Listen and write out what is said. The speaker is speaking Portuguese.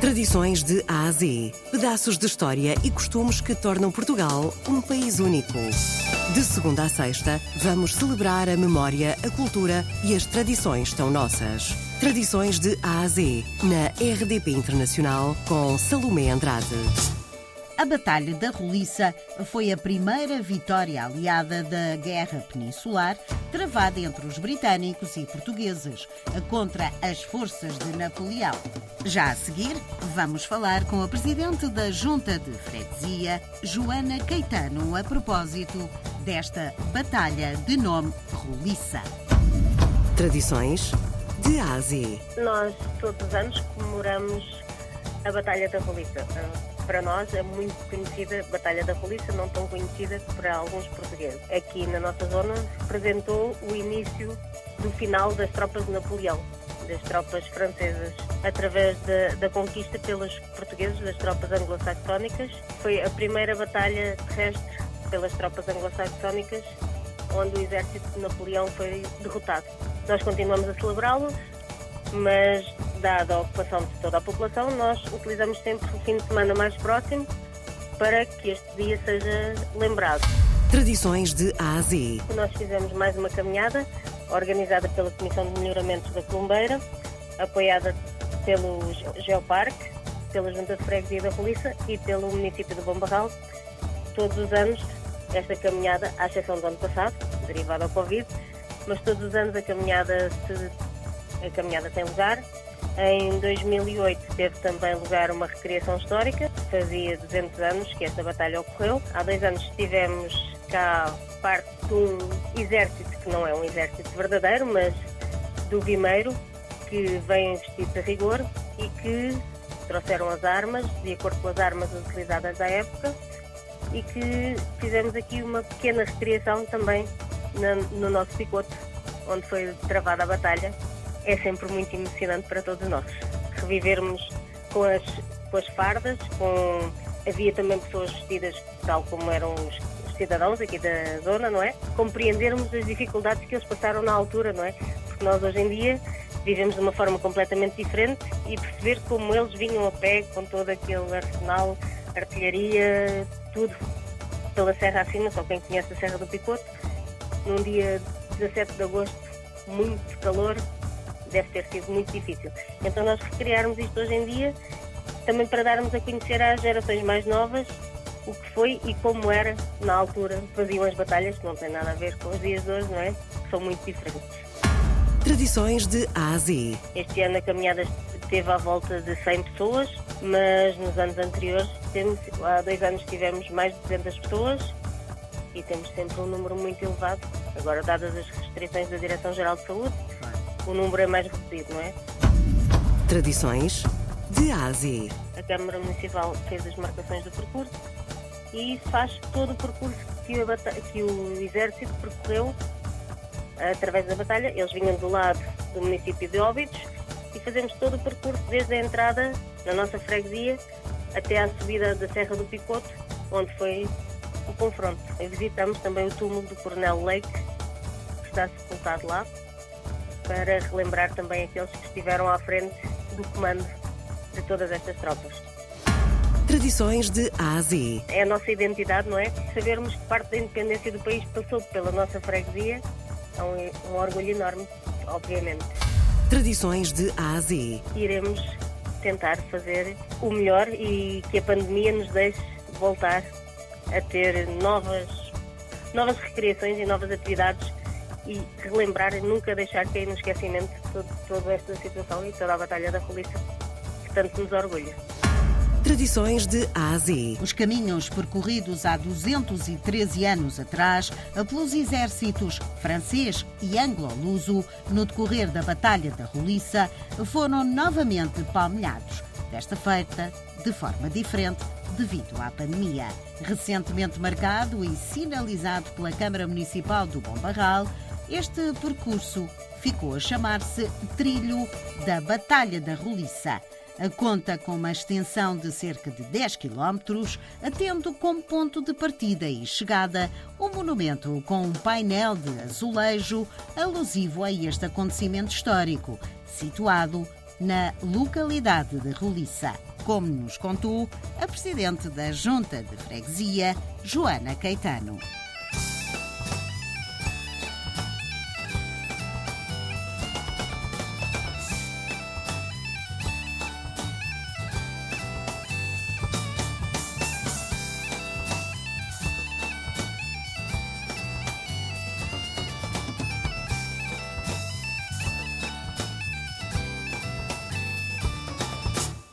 Tradições de A a Z. Pedaços de história e costumes que tornam Portugal um país único. De segunda a sexta, vamos celebrar a memória, a cultura e as tradições tão nossas. Tradições de A a Z, na RDP Internacional, com Salomé Andrade. A Batalha da Roliça foi a primeira vitória aliada da Guerra Peninsular, travada entre os britânicos e portugueses, contra as forças de Napoleão. Já a seguir, vamos falar com a presidente da Junta de Freguesia, Joana Caetano, a propósito desta batalha de nome Roliça. Tradições de A a Z. Nós, todos os anos, comemoramos a Batalha da Roliça. Para nós é muito conhecida a Batalha da Roliça, não tão conhecida para alguns portugueses. Aqui na nossa zona representou o início do final das tropas de Napoleão, das tropas francesas, através da conquista pelos portugueses das tropas anglo-saxónicas. Foi a primeira batalha terrestre pelas tropas anglo-saxónicas, onde o exército de Napoleão foi derrotado. Nós continuamos a celebrá-lo, mas dada a ocupação de toda a população, nós utilizamos sempre o fim de semana mais próximo para que este dia seja lembrado. Tradições de A a Z. Nós fizemos mais uma caminhada, organizada pela Comissão de Melhoramentos da Columbeira, apoiada pelo Geoparque, pela Junta de Freguesia da Roliça e pelo município do Bombarral. Todos os anos, esta caminhada, à exceção do ano passado, derivada ao Covid, mas todos os anos a caminhada tem lugar. Em 2008 teve também lugar uma recriação histórica, fazia 200 anos que esta batalha ocorreu. Há 2 anos tivemos cá parte de um exército que não é um exército verdadeiro, mas do Guimeiro, que vem vestido a rigor e que trouxeram as armas, de acordo com as armas utilizadas à época, e que fizemos aqui uma pequena recriação também no nosso Picote, onde foi travada a batalha. É sempre muito emocionante para todos nós revivermos com as fardas. Havia também pessoas vestidas tal como eram os cidadãos aqui da zona, não é? Compreendermos as dificuldades que eles passaram na altura, não é? Porque nós hoje em dia vivemos de uma forma completamente diferente e perceber como eles vinham a pé com todo aquele arsenal, artilharia, tudo pela serra acima, só quem conhece a Serra do Picote, num dia 17 de agosto, muito calor, deve ter sido muito difícil. Então nós recriarmos isto hoje em dia, também para darmos a conhecer às gerações mais novas o que foi e como era na altura. Faziam as batalhas, que não tem nada a ver com os dias de hoje, não é? São muito diferentes. Tradições de A a Z. Este ano a caminhada teve à volta de 100 pessoas, mas nos anos anteriores, há 2 anos tivemos mais de 200 pessoas e temos sempre um número muito elevado. Agora, dadas as restrições da Direção-Geral de Saúde, o número é mais reduzido, não é? Tradições de A a Z. A Câmara Municipal fez as marcações do percurso e faz todo o percurso que o Exército percorreu através da batalha. Eles vinham do lado do município de Óbidos e fazemos todo o percurso desde a entrada na nossa freguesia até à subida da Serra do Picote, onde foi o confronto. E visitamos também o túmulo do Coronel Leque, que está sepultado lá, para relembrar também aqueles que estiveram à frente do comando de todas estas tropas. Tradições de A a Z. É a nossa identidade, não é? Sabermos que parte da independência do país passou pela nossa freguesia é um orgulho enorme, obviamente. Tradições de A a Z. Iremos tentar fazer o melhor e que a pandemia nos deixe voltar a ter novas recriações e novas atividades e relembrar e nunca deixar cair no esquecimento toda esta situação e toda a Batalha da Roliça, que tanto nos orgulha. Tradições de A a Z. Os caminhos percorridos há 213 anos atrás pelos exércitos francês e anglo-luso no decorrer da Batalha da Roliça foram novamente palmilhados, desta feita de forma diferente, devido à pandemia. Recentemente marcado e sinalizado pela Câmara Municipal do Bombarral, este percurso ficou a chamar-se Trilho da Batalha da Roliça. Conta com uma extensão de cerca de 10 quilómetros, tendo como ponto de partida e chegada um monumento com um painel de azulejo alusivo a este acontecimento histórico, situado na localidade de Roliça, como nos contou a presidente da Junta de Freguesia, Joana Caetano.